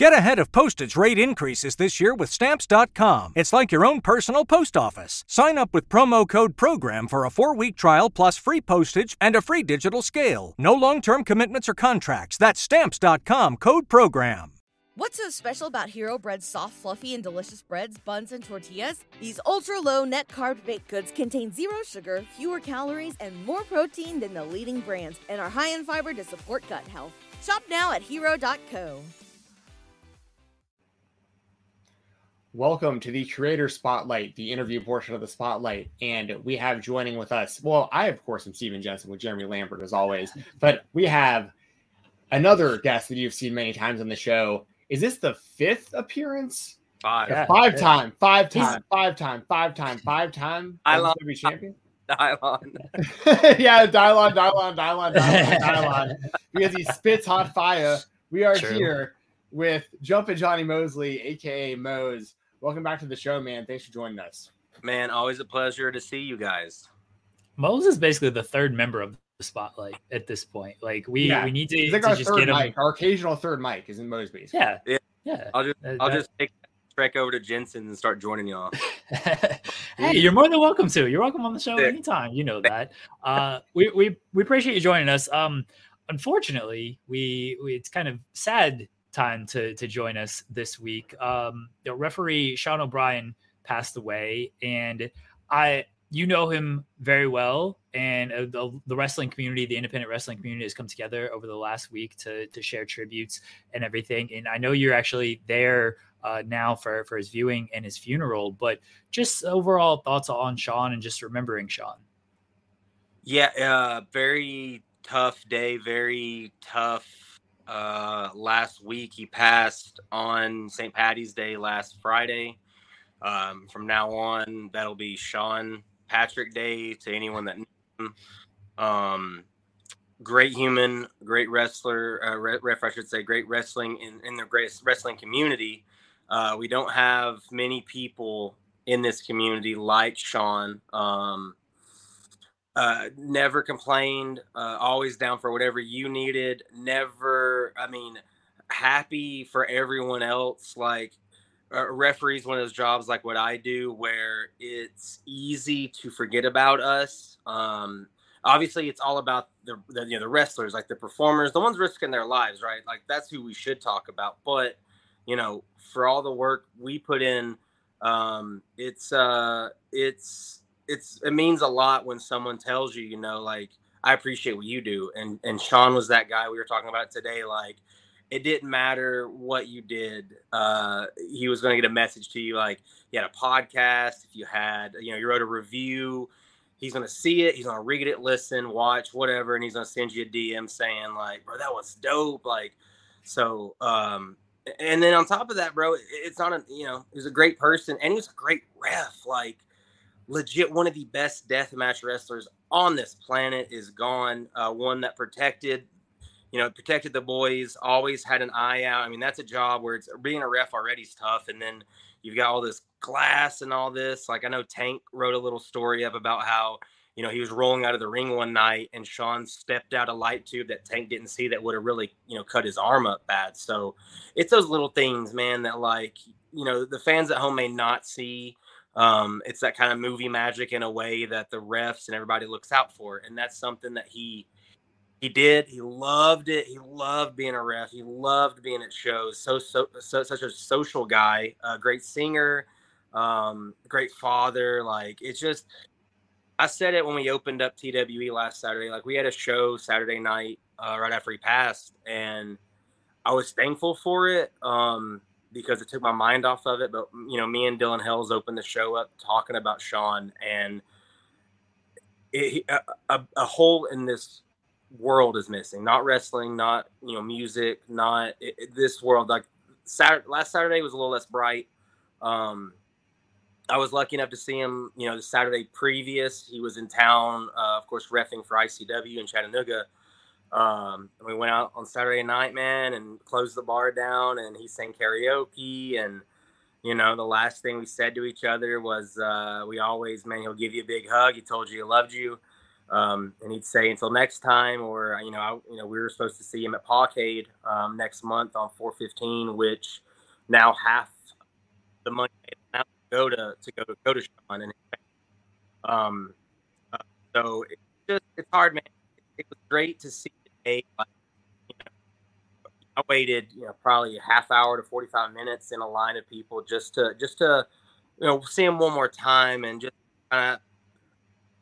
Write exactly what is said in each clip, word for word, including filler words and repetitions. Get ahead of postage rate increases this year with Stamps dot com. It's like your own personal post office. Sign up with promo code PROGRAM for a four-week trial plus free postage and a free digital scale. No long-term commitments or contracts. That's Stamps dot com, code PROGRAM. What's so special about Hero Bread's soft, fluffy, and delicious breads, buns, and tortillas? These ultra-low net-carb baked goods contain zero sugar, fewer calories, and more protein than the leading brands, and are high in fiber to support gut health. Shop now at Hero dot co. Welcome to the Creator Spotlight, the interview portion of the Spotlight, and we have joining with us, well, I, of course, am Steven Jensen with Jeremy Lambert, as always, but we have another guest that you've seen many times on the show. Is this the fifth appearance? Five. Yeah, five yeah. time, five time, five time, five time, five time. I L O N champion? Dylon. yeah, Dylon, Dylon, Dylon, Dylon, Dylon. Because he spits hot fire. We are True. Here with Jumpin' Johnny Mosley, a k a. Mose. Welcome back to the show, man. Thanks for joining us. Man, always a pleasure to see you guys. Mose is basically the third member of the Spotlight at this point. Like we, yeah. we need to, like to just get him. Mic. Our occasional third mic is in Mosby's. Yeah. yeah, yeah. I'll just uh, I'll that... just take a trek over to Jensen and start joining y'all. Hey, you're more than welcome to. You're welcome on the show yeah. anytime. You know that. Uh, we we we appreciate you joining us. Um, unfortunately, we, we it's kind of sad time to to join us this week. Um, the referee Sean O'Brien passed away, and I you know him very well, and uh, the, the wrestling community, the independent wrestling community, has come together over the last week to to share tributes and everything. And I know you're actually there uh, now for for his viewing and his funeral, but just overall thoughts on Sean and just remembering Sean. Yeah, uh, very tough day, very tough. Uh, last week, he passed on Saint Patty's Day last Friday. Um, from now on, that'll be Sean Patrick Day to anyone that knew him. Um, great human, great wrestler, uh, re- ref, I should say, great wrestling in, in the great wrestling community. Uh, we don't have many people in this community like Sean. Um, Uh, never complained, uh, always down for whatever you needed. Never, I mean, happy for everyone else. Like, uh, referees, one of those jobs like what I do, where it's easy to forget about us. Um, obviously, it's all about the, the you know the wrestlers, like the performers, the ones risking their lives, right? Like that's who we should talk about. But you know, for all the work we put in, um, it's uh, it's. It's it means a lot when someone tells you, you know, like, I appreciate what you do. And and Sean was that guy we were talking about today. Like, it didn't matter what you did. Uh, he was going to get a message to you. Like, you had a podcast. If you had, you know, you wrote a review, he's going to see it. He's going to read it, listen, watch, whatever. And he's going to send you a D M saying, like, bro, that was dope. Like, so, um, and then on top of that, bro, it's not a, you know, he was a great person. And he was a great ref. Like, legit, one of the best deathmatch wrestlers on this planet is gone. Uh, one that protected, you know, protected the boys, always had an eye out. I mean, that's a job where it's being a ref already is tough. And then you've got all this glass and all this. Like, I know Tank wrote a little story up about how, you know, he was rolling out of the ring one night and Sean stepped out a light tube that Tank didn't see that would have really, you know, cut his arm up bad. So it's those little things, man, that, like, you know, the fans at home may not see. Um, it's that kind of movie magic in a way that the refs and everybody looks out for. And that's something that he, he did. He loved it. He loved being a ref. He loved being at shows. So, so, so such a social guy, a great singer, um, great father. Like, it's just, I said it when we opened up T W E last Saturday, like we had a show Saturday night, uh, right after he passed, and I was thankful for it. Um, because it took my mind off of it. But, you know, me and Dylan Hales opened the show up talking about Sean, and it, a, a, a hole in this world is missing. Not wrestling, not, you know, music, not it, it, this world. Like Saturday, last Saturday was a little less bright. Um, I was lucky enough to see him, you know, the Saturday previous. He was in town, uh, of course, reffing for I C W in Chattanooga. Um, and we went out on Saturday night, man, and closed the bar down, and he sang karaoke. And, you know, the last thing we said to each other was, uh, we always, man, he'll give you a big hug. He told you he loved you. Um, and he'd say until next time, or, you know, I, you know, we were supposed to see him at Pocade um, next month on four fifteen, which now half the money now go to, to go to go to Sean. And um, uh, so it's just it's hard, man. It, it was great to see today. Like, you know, I waited, you know, probably a half hour to forty-five minutes in a line of people just to just to you know see him one more time and just kind of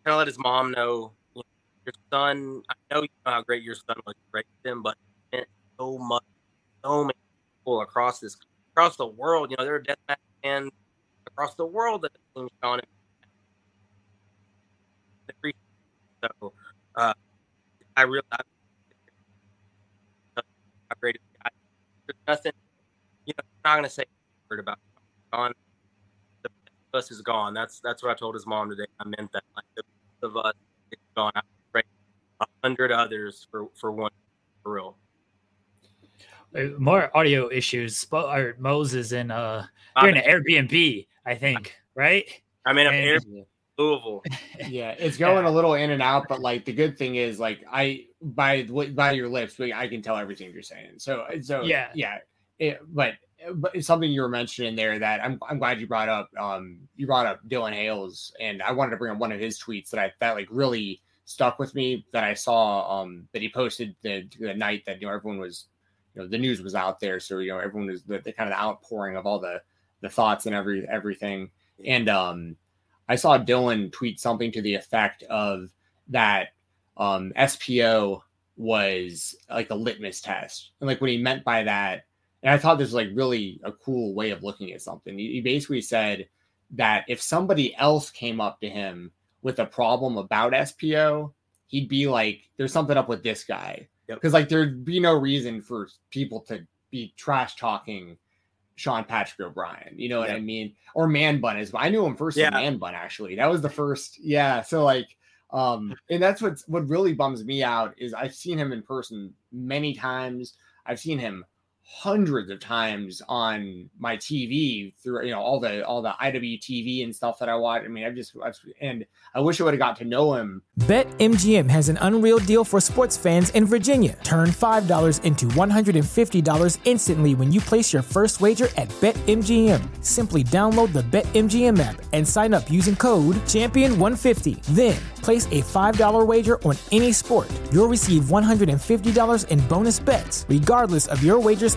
kind of let his mom know. Your son, I know you know how great your son was, great him, but it meant so much, so many people across this, across the world. You know, there are deathmatch fans across the world that have seen Sean. So, uh, I realized how great it is. There's nothing, you know, I'm not gonna say a word about Sean. The best of us is gone. That's that's what I told his mom today. I meant that. Like, the best of us is gone. I A hundred others for, for one, for real. More audio issues. Or Mose is in uh, you're in an Airbnb, I think, right? I'm in an Airbnb, Louisville. Yeah, it's going yeah. a little in and out, but like the good thing is, like I by by your lips, I can tell everything you're saying. So so yeah, yeah. It, but but it's something you were mentioning there that I'm I'm glad you brought up. Um, you brought up Dylan Hales, and I wanted to bring up one of his tweets that I that like really. stuck with me that I saw um, that he posted the, the night that, you know, everyone was, you know, the news was out there. So, you know, everyone was the, the kind of the outpouring of all the, the thoughts and every, everything. And um, I saw Dylan tweet something to the effect of that um, S P O was like a litmus test. And like what he meant by that. And I thought this was like really a cool way of looking at something. He, he basically said that if somebody else came up to him with a problem about S P O, he'd be like, there's something up with this guy. Yep. Cause like, there'd be no reason for people to be trash talking Sean Patrick O'Brien, you know what yep. I mean? Or Man Bun is, I knew him first yeah. in Man Bun actually. That was the first. Yeah. So like, um, and that's what's, what really bums me out is I've seen him in person many times. I've seen him hundreds of times on my T V through, you know, all the, all the I W T V and stuff that I watch. I mean, I've just, I've, and I wish I would have got to know him. BetMGM has an unreal deal for sports fans in Virginia. Turn five dollars into one hundred fifty dollars instantly when you place your first wager at BetMGM. Simply download the BetMGM app and sign up using code champion one fifty. Then place a five dollar wager on any sport. You'll receive one hundred fifty dollars in bonus bets, regardless of your wager's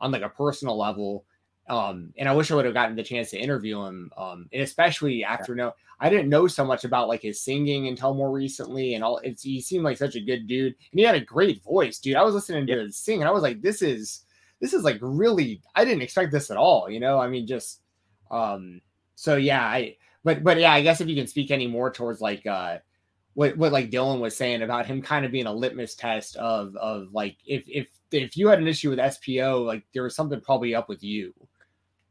On like a personal level, Um, and I wish I would have gotten the chance to interview him. Um, and especially after no, I didn't know so much about like his singing until more recently and all it's, he seemed like such a good dude and he had a great voice, dude. I was listening to yeah. him sing and I was like, this is, this is like really, I didn't expect this at all. You know, I mean, just, um, so yeah, I, but, but yeah, I guess if you can speak any more towards like, uh, what, what like Dylan was saying about him kind of being a litmus test of, of like, if, if, if you had an issue with S P O, like there was something probably up with you.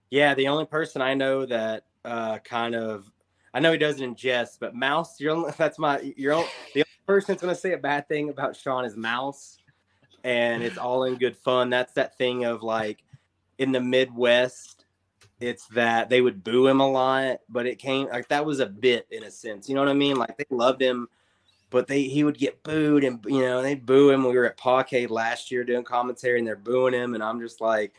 Yeah, the only person I know that uh, kind of, I know he doesn't ingest, but Mouse, you're only, that's my, you're only, the only person that's going to say a bad thing about Sean is Mouse, and it's all in good fun. That's that thing of like, in the Midwest, it's that they would boo him a lot, but it came, like that was a bit in a sense, you know what I mean? Like they loved him But they he would get booed, and, you know, they'd boo him. We were at Pocade last year doing commentary, and they're booing him. And I'm just like,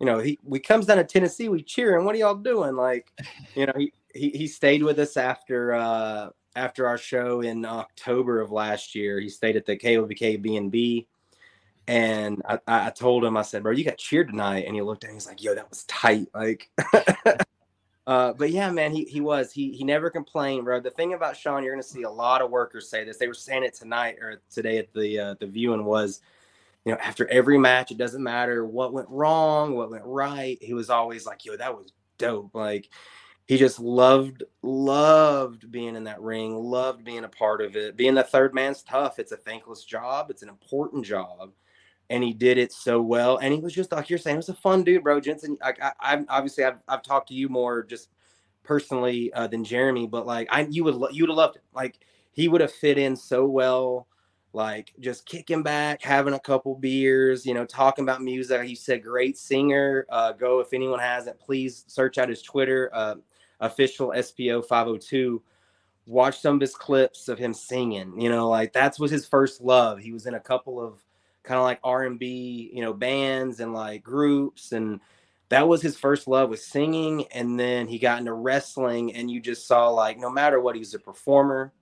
you know, he we comes down to Tennessee, we cheer him. What are y'all doing? Like, you know, he, he, he stayed with us after uh, after our show in October of last year. He stayed at the K O B K B and B. And I, I told him, I said, bro, you got cheered tonight. And he looked at me, he's like, yo, that was tight. Like, uh, but yeah, man, he he was, he he never complained, bro. The thing about Sean, you're going to see a lot of workers say this. They were saying it tonight or today at the, uh, the viewing was, you know, after every match, it doesn't matter what went wrong, what went right. He was always like, yo, that was dope. Like, he just loved, loved being in that ring, loved being a part of it. Being the third man's tough. It's a thankless job. It's an important job. And he did it so well. And he was just, like you're saying, it was a fun dude, bro. Jensen, I, I, I'm obviously, I've, I've talked to you more just personally uh, than Jeremy, but like, I, you would, lo- you would have loved him. Like, he would have fit in so well, like just kicking back, having a couple beers, you know, talking about music. He said, great singer. Uh, go, if anyone hasn't, please search out his Twitter, uh, official S P O five oh two. Watch some of his clips of him singing, you know, like that's was his first love. He was in a couple of kind of like R and B, you know, bands and like groups. And that was his first love, was singing. And then he got into wrestling, and you just saw, like, no matter what, he was a performer.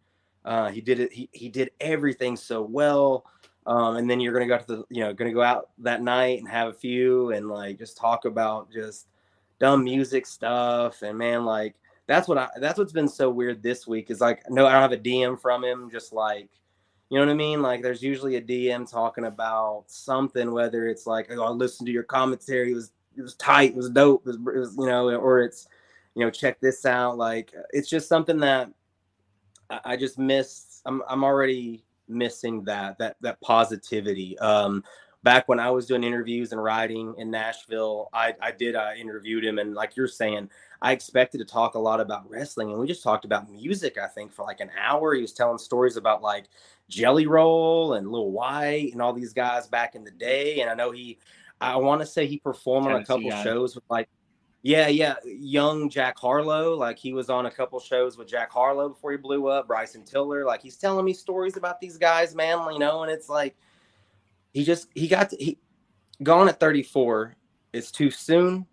Uh, he did it. He, he did everything so well. Um, and then you're going to go to the, you know, going to go out that night and have a few and like, just talk about just dumb music stuff. And man, like, that's what I, that's, what's been so weird this week is like, no, I don't have a D M from him. Just like, you know what I mean? Like, there's usually a D M talking about something, whether it's like, oh, I listened to your commentary. It was, it was tight. It was dope. It was, it was, you know, or it's, you know, check this out. Like, it's just something that I, I just miss. I'm, I'm already missing that, that, that positivity. Um, back when I was doing interviews and writing in Nashville, I, I did, I interviewed him. And like you're saying, I expected to talk a lot about wrestling, and we just talked about music, I think, for like an hour. He was telling stories about like Jelly Roll and Lil White and all these guys back in the day. And I know he, I want to say he performed on a couple shows with like, yeah, yeah, young Jack Harlow. Like, he was on a couple shows with Jack Harlow before he blew up, Bryson Tiller. Like, he's telling me stories about these guys, man, you know, and it's like, he just, he got, to, he gone at thirty-four. It's too soon.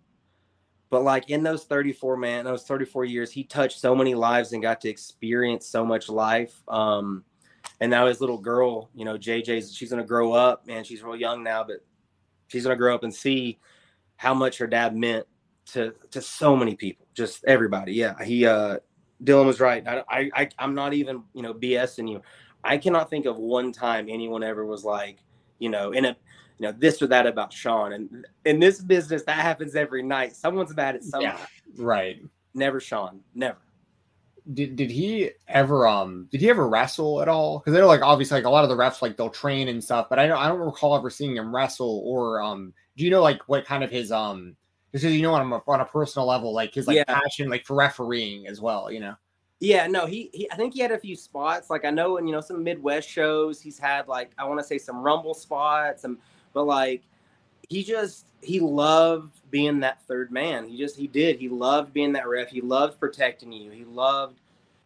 But like in those thirty-four man, those thirty-four years, he touched so many lives and got to experience so much life. Um, and now his little girl, you know, J J's, she's going to grow up, man. She's real young now, but she's going to grow up and see how much her dad meant to, to so many people, just everybody. Yeah. He, uh, Dylan was right. I, I, I I'm not even, you know, BSing you. I cannot think of one time anyone ever was like, you know, in a, you know, this or that about Sean. And in this business, that happens every night. Someone's mad at someone. Yeah, right. Never Sean. Never. Did did he ever um did he ever wrestle at all? Because they're like, obviously, like a lot of the refs, like they'll train and stuff, but I don't I don't recall ever seeing him wrestle. Or um do you know like what kind of his um because you know on a on a personal level, like his like yeah. passion like for refereeing as well, you know? Yeah, no, he, he, I think he had a few spots. Like I know, in, you know, some Midwest shows, he's had like, I want to say some Rumble spots, and but like, he just, he loved being that third man. He just, he did. He loved being that ref. He loved protecting you. He loved,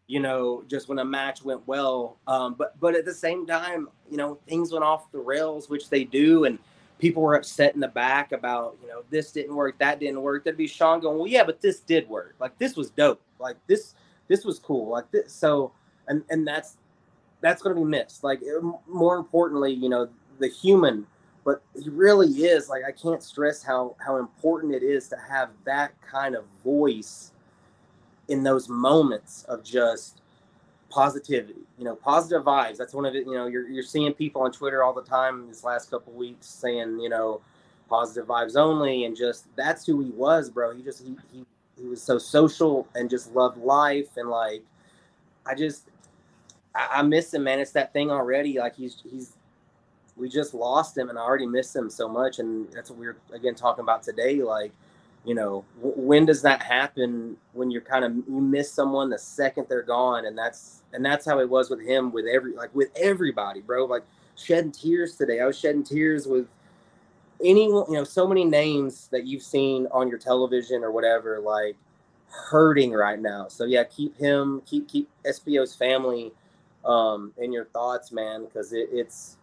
you know, just when a match went well. Um, but, but at the same time, you know, things went off the rails, which they do. And people were upset in the back about, you know, this didn't work, that didn't work. There'd be Sean going, well, yeah, but this did work. Like, this was dope. Like this. This was cool, like this. So, and and that's that's going to be missed. Like, it, more importantly, you know, the human. But he really is like, I can't stress how how important it is to have that kind of voice in those moments of just positivity. You know, positive vibes. That's one of it. You know, you're you're seeing people on Twitter all the time this last couple of weeks saying, you know, positive vibes only, and just that's who he was, bro. He just he. he He was so social and just loved life. And like, I just, I, I miss him, man. It's that thing already. Like he's, he's, we just lost him, and I already miss him so much. And that's what we were again talking about today. Like, you know, w- when does that happen when you're kind of, you miss someone the second they're gone. And that's, and that's how it was with him, with every, like with everybody, bro, like shedding tears today. I was shedding tears with, anyone, you know, so many names that you've seen on your television or whatever, like hurting right now. So yeah, keep him, keep keep S P O's family um, in your thoughts, man, because it, it's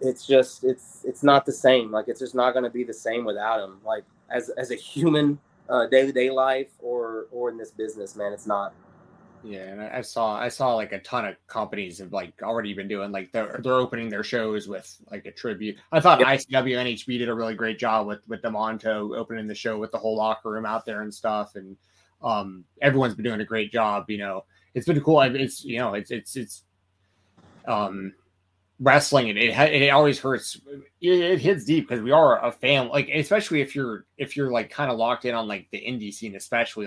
it's just it's it's not the same. Like, it's just not going to be the same without him. Like, as as a human, uh, day-to-day life, or or in this business, man, it's not. Yeah, and I saw I saw like a ton of companies have like already been doing like they're they're opening their shows with like a tribute. I thought yep. I C W and N H B did a really great job with with the Monto opening the show with the whole locker room out there and stuff, and um everyone's been doing a great job. You know, it's been cool. It's you know it's it's it's um wrestling, and it it always hurts. It, it hits deep because we are a family, like especially if you're if you're like kind of locked in on like the indie scene, especially.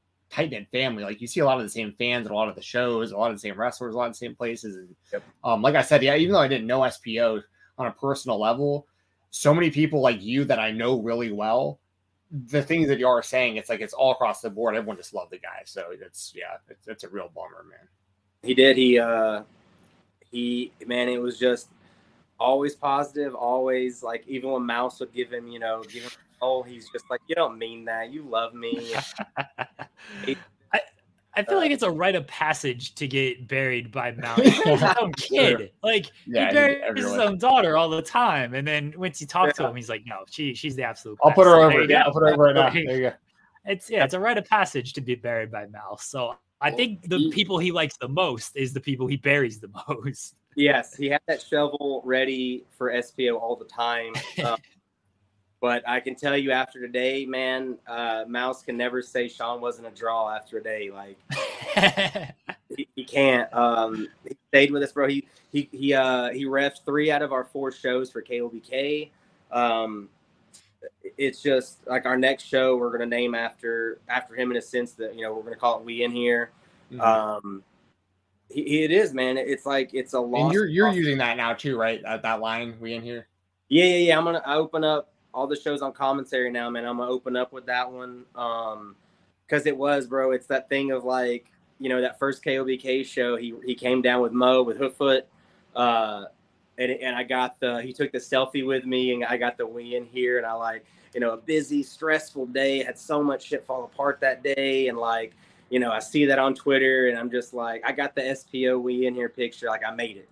tight-knit family. Like, you see a lot of the same fans at a lot of the shows, a lot of the same wrestlers, a lot of the same places. And, yep. um, like I said, yeah, even though I didn't know S P O on a personal level, so many people like you that I know really well, the things that you are saying, it's like, it's all across the board. Everyone just loved the guy. So it's, yeah, it's, it's a real bummer, man. He did. He, uh, he, man, it was just always positive, always like, even when Mouse would give him, you know, give him, oh, he's just like, you don't mean that. You love me. I, I feel uh, like it's a rite of passage to get buried by Mount. Some kid. Like, yeah, he buries his own daughter all the time. And then once you talk yeah. to him, he's like, no, she she's the absolute I'll best. Put her over. Yeah, I'll put her over. There you go. It's yeah, it's a rite of passage to be buried by Mouse. So I well, think the he, people he likes the most is the people he buries the most. Yes, he had that shovel ready for S P O all the time. Um, But I can tell you after today, man, uh, Mouse can never say Sean wasn't a draw after a day. Like, he, he can't. Um, he stayed with us, bro. He he he uh, he refed three out of our four shows for K O B K. Um, it's just like our next show we're gonna name after after him in a sense that you know we're gonna call it We In Here. Mm-hmm. Um, he, he, it is, man. It's like it's a loss. And you're you're loss. using that now too, right? That, that line, We In Here. Yeah, yeah, yeah. I'm gonna I open up all the shows on commentary now, man. I'm going to open up with that one. Um, because it was, bro, it's that thing of like, you know, that first K O B K show, he he came down with Mo, with Hookfoot. Uh, and and I got the, he took the selfie with me, and I got the We In Here. And I like, you know, a busy, stressful day, had so much shit fall apart that day. And like, you know, I see that on Twitter, and I'm just like, I got the S P O We In Here picture. Like, I made it.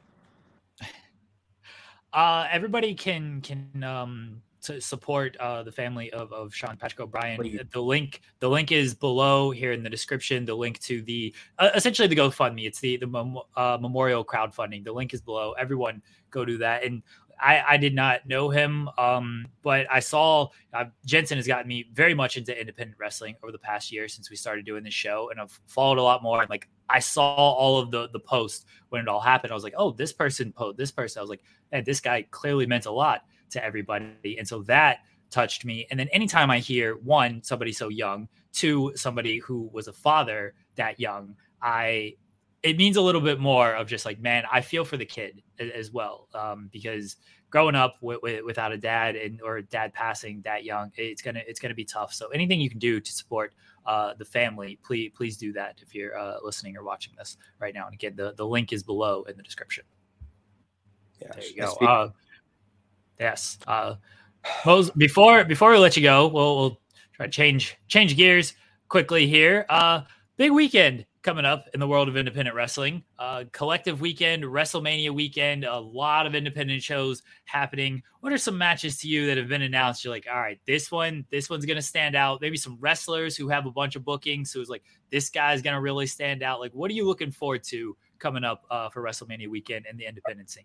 Uh, everybody can, can, um, to support uh, the family of, of Sean Patrick O'Brien. You- the link the link is below here in the description. The link to the uh, essentially the GoFundMe. It's the the mem- uh, memorial crowdfunding. The link is below. Everyone go do that. And I, I did not know him, um, but I saw uh, Jensen has gotten me very much into independent wrestling over the past year since we started doing this show, and I've followed a lot more. And like I saw all of the the posts when it all happened. I was like, oh, this person posted this person. I was like, man, this guy clearly meant a lot to everybody. And so that touched me. And then anytime I hear one, somebody so young, two, somebody who was a father that young, I, it means a little bit more of just like, man, I feel for the kid as well. Um, because growing up w- w- without a dad and, or dad passing that young, it's going to, it's going to be tough. So anything you can do to support uh, the family, please, please do that if you're uh, listening or watching this right now. And again, the, the link is below in the description. Yeah, there you go. Uh, Yes. Uh, Mose, before before we let you go, we'll, we'll try to change change gears quickly here. Uh, big weekend coming up in the world of independent wrestling. Uh, collective weekend, WrestleMania weekend, a lot of independent shows happening. What are some matches to you that have been announced? You're like, all right, this one, this one's going to stand out. Maybe some wrestlers who have a bunch of bookings. So it's like, this guy's going to really stand out. Like, what are you looking forward to coming up uh, for WrestleMania weekend in the independent scene?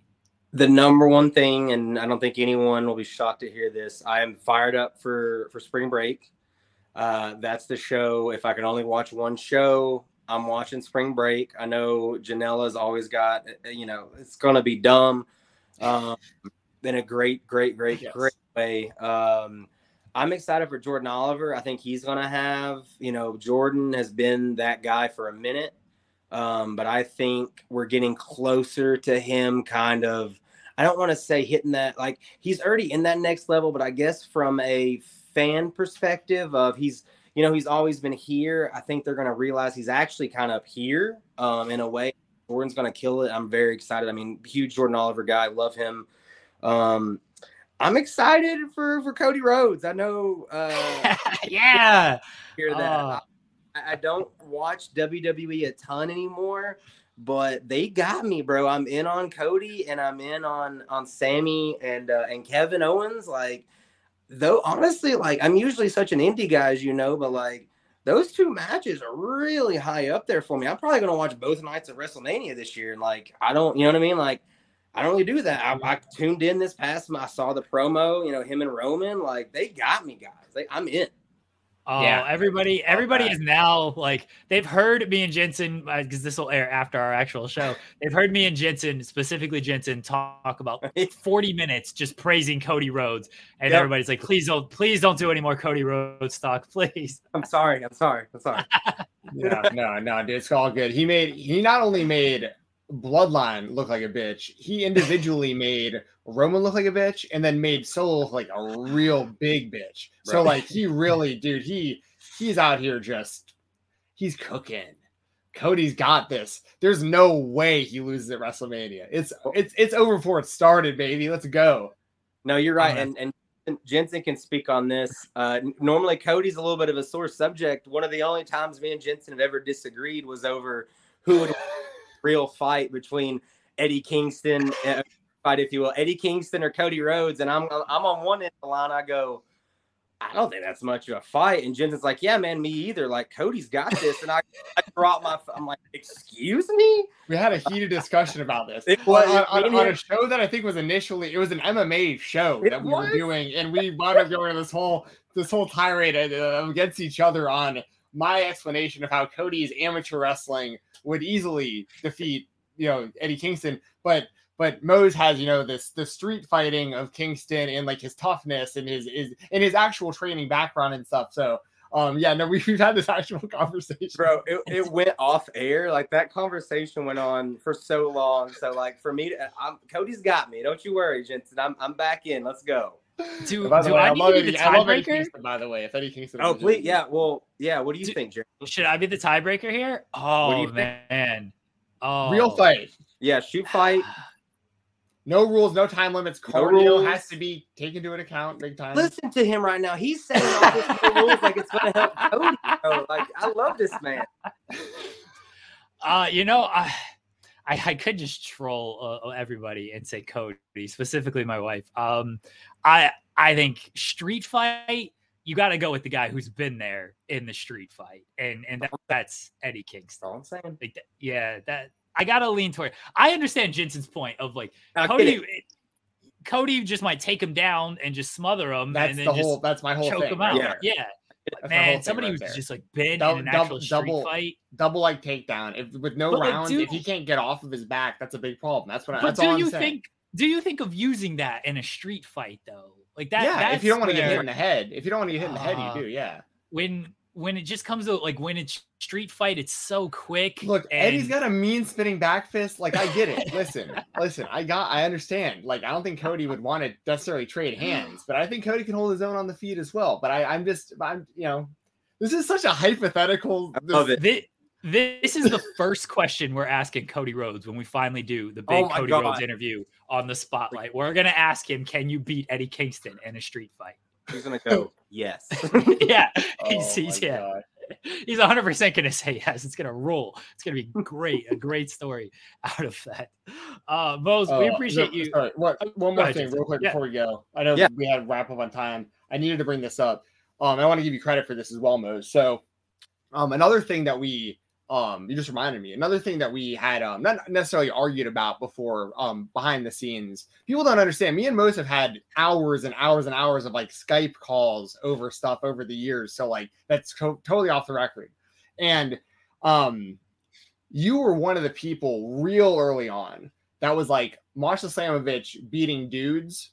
The number one thing, and I don't think anyone will be shocked to hear this, I am fired up for, for Spring Break. Uh, that's the show. If I can only watch one show, I'm watching Spring Break. I know Janella's always got, you know, it's going to be dumb. Um, in a great, great, great, yes. great way. Um, I'm excited for Jordan Oliver. I think he's going to have, you know, Jordan has been that guy for a minute. Um, but I think we're getting closer to him kind of, I don't want to say hitting that, like he's already in that next level, but I guess from a fan perspective of he's, you know, he's always been here. I think they're going to realize he's actually kind of here um, in a way. Jordan's going to kill it. I'm very excited. I mean, huge Jordan Oliver guy. Love him. Um, I'm excited for, for Cody Rhodes. I know. Uh, yeah. Hear that. Uh. I, I don't watch W W E a ton anymore, but they got me, bro. I'm in on Cody and I'm in on, on Sammy and, uh, and Kevin Owens. Like, though, honestly, like I'm usually such an indie guy, as you know, but like those two matches are really high up there for me. I'm probably going to watch both nights of WrestleMania this year. Like, I don't, you know what I mean? Like, I don't really do that. I, I tuned in this past, I saw the promo, you know, him and Roman, like they got me guys. Like I'm in. Oh, yeah. everybody, everybody is now like, they've heard me and Jensen, because uh, this will air after our actual show. They've heard me and Jensen, specifically Jensen, talk about forty minutes just praising Cody Rhodes. And yep. everybody's like, please don't, please don't do any more Cody Rhodes talk, please. I'm sorry. I'm sorry. I'm sorry. no, no, no, dude, it's all good. He made, he not only made Bloodline look like a bitch, he individually made Roman look like a bitch and then made Solo look like a real big bitch. Right. So like he really, dude, he he's out here just he's cooking. Cody's got this. There's no way he loses at WrestleMania. It's it's it's over before it started, baby. Let's go. No, you're right. Uh-huh. And and Jensen can speak on this. Uh normally Cody's a little bit of a sore subject. One of the only times me and Jensen have ever disagreed was over who would real fight between Eddie Kingston. Uh, Fight, if you will, Eddie Kingston or Cody Rhodes, and I'm I'm on one end of the line. I go, I don't think that's much of a fight. And Jensen's like, yeah, man, me either. Like Cody's got this, and I, I brought my. I'm like, excuse me. We had a heated discussion about this it was, on, on, on, on a show that I think was initially it was an M M A show that we was? were doing, and we wound up going this whole this whole tirade against each other on my explanation of how Cody's amateur wrestling would easily defeat you know Eddie Kingston, but. But Mose has, you know, this the street fighting of Kingston and like his toughness and his is and his actual training background and stuff. So, um, yeah, no, we've had this actual conversation, bro. It, it went off air, like that conversation went on for so long. So, like for me, to, I'm, Cody's got me. Don't you worry, Jensen. I'm I'm back in. Let's go. Do, by the do way, I, I love it. I love Eddie Kingston, by the way, if Eddie Kingston. Oh, please, Jensen. yeah. Well, yeah. What do you do, think, Jeremy? Should I be the tiebreaker here? Oh man, think? oh real fight. Yeah, shoot fight. No rules, no time limits. Cardio no has to be taken into account big time. Listen to him right now. He's saying all this no rules like it's going to help Cody. Bro. Like I love this man. Uh, you know, I I, I could just troll uh, everybody and say Cody, specifically my wife. Um, I I think street fight. You got to go with the guy who's been there in the street fight, and and that, that's Eddie Kingston. All I'm saying, like, that, yeah, that. I gotta lean toward. I understand Jensen's point of like okay. Cody. Cody just might take him down and just smother him. That's and then the just whole. That's my whole choke thing. Him out. Yeah, yeah. Man, somebody right who's there. just like been double, in an actual double, street double, fight, double like takedown if, with no but rounds. Like, do, if he can't get off of his back, that's a big problem. That's what. I, but that's do all I'm you saying. think? Do you think of using that in a street fight though? Like that. Yeah. That's if you don't want to get hit in the head, if you don't want to get hit in the head, uh, you do. Yeah. When. When it just comes to like when it's street fight, it's so quick. Look, and... Eddie's got a mean spinning back fist. Like I get it. Listen, listen, I got, I understand. Like I don't think Cody would want to necessarily trade hands, but I think Cody can hold his own on the feet as well. But I, I'm just, I'm, you know, this is such a hypothetical. This... I love it. This, this is the first question we're asking Cody Rhodes when we finally do the big oh Cody God. Rhodes interview on the Spotlight. We're gonna ask him, can you beat Eddie Kingston in a street fight? He's going to go, yes. yeah. He's, oh he's, yeah. he's one hundred percent going to say yes. It's going to roll. It's going to be great. a great story out of that. Uh, Mose, uh, we appreciate no, you. Sorry, one, one more go thing ahead, real quick yeah. before we go. I know yeah. we had a wrap up on time. I needed to bring this up. Um, I want to give you credit for this as well, Mose. So um, another thing that we, um, you just reminded me, another thing that we had um, not necessarily argued about before um, behind the scenes, people don't understand. Me and Mose have had hours and hours and hours of like Skype calls over stuff over the years. So like that's co- totally off the record. And um, you were one of the people real early on that was like Masha Slamovich beating dudes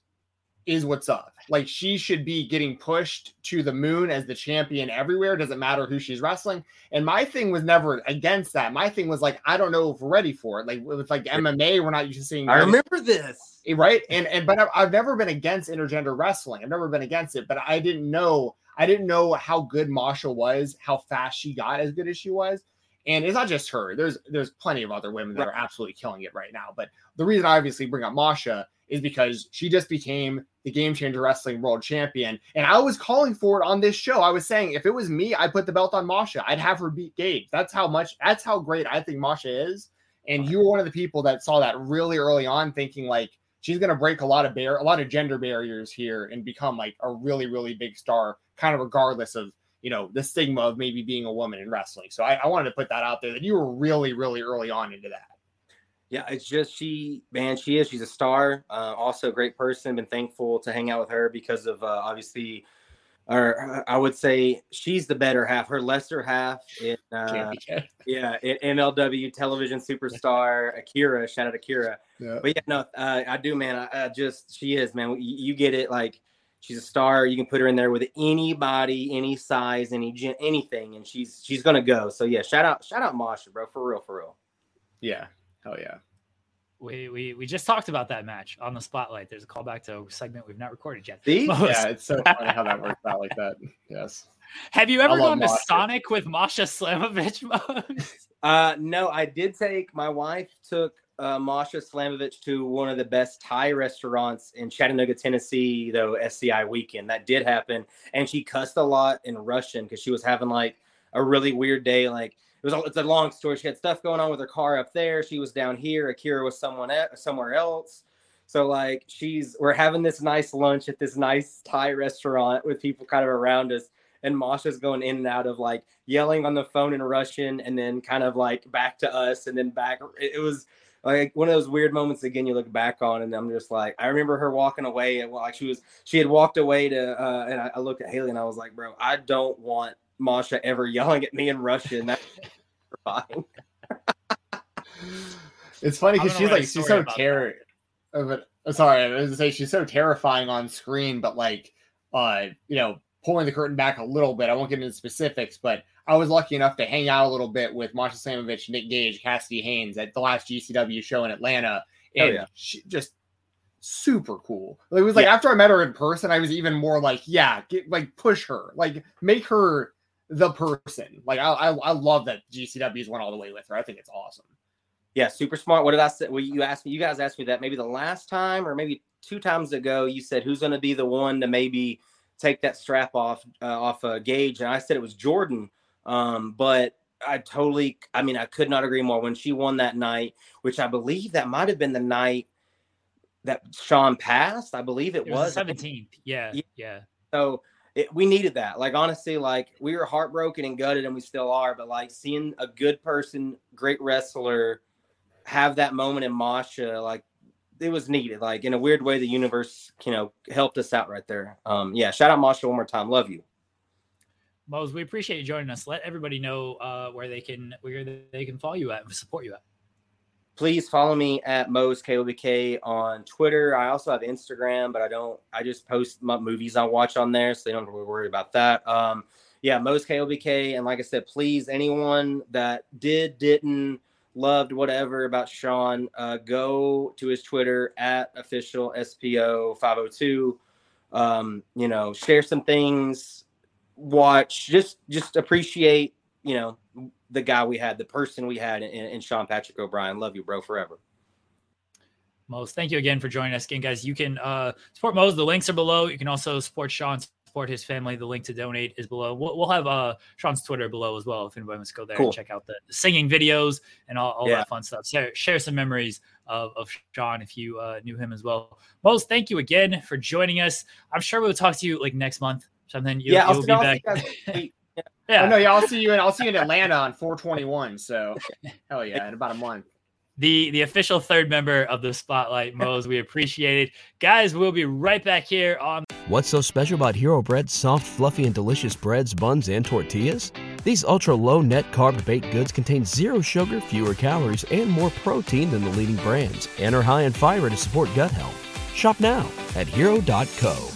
is what's up. Like, she should be getting pushed to the moon as the champion everywhere. It doesn't matter who she's wrestling. And my thing was never against that. My thing was like, I don't know if we're ready for it. Like with like M M A, we're not used to seeing. I remember this. Right. And, and, but I've, I've never been against intergender wrestling. I've never been against it, but I didn't know, I didn't know how good Masha was, how fast she got as good as she was. And it's not just her. There's, there's plenty of other women that right. are absolutely killing it right now. But the reason I obviously bring up Masha is because she just became the Game Changer Wrestling World Champion. And I was calling for it on this show. I was saying, if it was me, I'd put the belt on Masha. I'd have her beat Gage. That's how much, that's how great I think Masha is. And you were one of the people that saw that really early on, thinking like, she's going to break a lot of bar- a lot of gender barriers here and become like a really, really big star, kind of regardless of, you know, the stigma of maybe being a woman in wrestling. So I, I wanted to put that out there, that you were really, really early on into that. Yeah, it's just she, man, she is. She's a star. Uh, also a great person. Been thankful to hang out with her because of, uh, obviously, or I would say she's the better half. Her lesser half. In, uh, yeah, in M L W, television superstar, Akira. Shout out Akira. Yeah. But yeah, no, uh, I do, man. I, I just, she is, man. You, you get it. Like, she's a star. You can put her in there with anybody, any size, any gen- anything, and she's she's going to go. So, yeah, shout out, shout out Masha, bro. For real, for real. Yeah. Oh yeah. We, we we just talked about that match on the Spotlight. There's a callback to a segment we've not recorded yet. See? Yeah, it's so funny how that works out like that. Yes. Have you ever gone Masha. to Sonic with Masha Slamovich? uh, no, I did take, my wife took uh, Masha Slamovich to one of the best Thai restaurants in Chattanooga, Tennessee, though, S C I weekend. That did happen. And she cussed a lot in Russian because she was having like a really weird day. Like, It was a, it's a long story. She had stuff going on with her car up there. She was down here. Akira was someone at, somewhere else. So like she's, we're having this nice lunch at this nice Thai restaurant with people kind of around us. And Masha's going in and out of like yelling on the phone in Russian and then kind of like back to us and then back. It was like one of those weird moments again, you look back on, and I'm just like, I remember her walking away and like she was, she had walked away to, uh, and I, I looked at Haley and I was like, bro, I don't want Masha ever yelling at me in Russian. That's fine. It's funny because she's like, she's so terrible. But sorry, I was gonna say she's so terrifying on screen. But like, uh, you know, pulling the curtain back a little bit. I won't get into the specifics, but I was lucky enough to hang out a little bit with Masha Slamovich, Nick Gage, Cassidy Haynes at the last G C W show in Atlanta, and oh, yeah. she just. super cool. It was like yeah. after I met her in person, I was even more like, yeah, get, like push her, like make her the person. Like I, I, I love that G C W's went all the way with her. I think it's awesome. Yeah, super smart. What did I say? Well, you asked me. You guys asked me that maybe the last time or maybe two times ago. You said who's going to be the one to maybe take that strap off uh, off uh, Gage, and I said it was Jordan. Um, but I totally, I mean, I could not agree more. When she won that night, which I believe that might have been the night that Sean passed, I believe it, it was. seventeenth Yeah, yeah. yeah. So it, we needed that. Like, honestly, like, we were heartbroken and gutted, and we still are. But, like, seeing a good person, great wrestler, have that moment in Masha, like, it was needed. Like, in a weird way, the universe, you know, helped us out right there. Um, yeah, shout out Masha one more time. Love you. Mose, we appreciate you joining us. Let everybody know uh, where they can where they can follow you at and support you at. Please follow me at Mose K O B K on Twitter. I also have Instagram, but I don't. I just post my movies I watch on there, so they don't really worry about that. Um, yeah, Mose K O B K, and like I said, please, anyone that did, didn't, loved, whatever about Sean, uh, go to his Twitter at official S P O five oh two. Um, you know, share some things, watch, just just appreciate, you know, the guy we had, the person we had in, in Sean Patrick O'Brien. Love you, bro, forever. Mose, thank you again for joining us again, guys. You can uh, support Mose. The links are below. You can also support Sean, support his family. The link to donate is below. We'll, we'll have uh, Sean's Twitter below as well if anybody wants to go there cool. and check out the singing videos and all, all yeah. that fun stuff. Share, share some memories of, of Sean if you uh, knew him as well. Mose, thank you again for joining us. I'm sure we'll talk to you like next month. Something you'll, yeah, you'll be I'll back. Yeah, oh, no, yeah, I'll see you in I'll see you in Atlanta on four twenty-one. So, hell yeah, in about a month. The the official third member of the Spotlight, Mose. We appreciate it, guys. We'll be right back here on. What's so special about Hero Bread's soft, fluffy, and delicious breads, buns, and tortillas? These ultra low net carb baked goods contain zero sugar, fewer calories, and more protein than the leading brands, and are high in fiber to support gut health. Shop now at Hero dot co.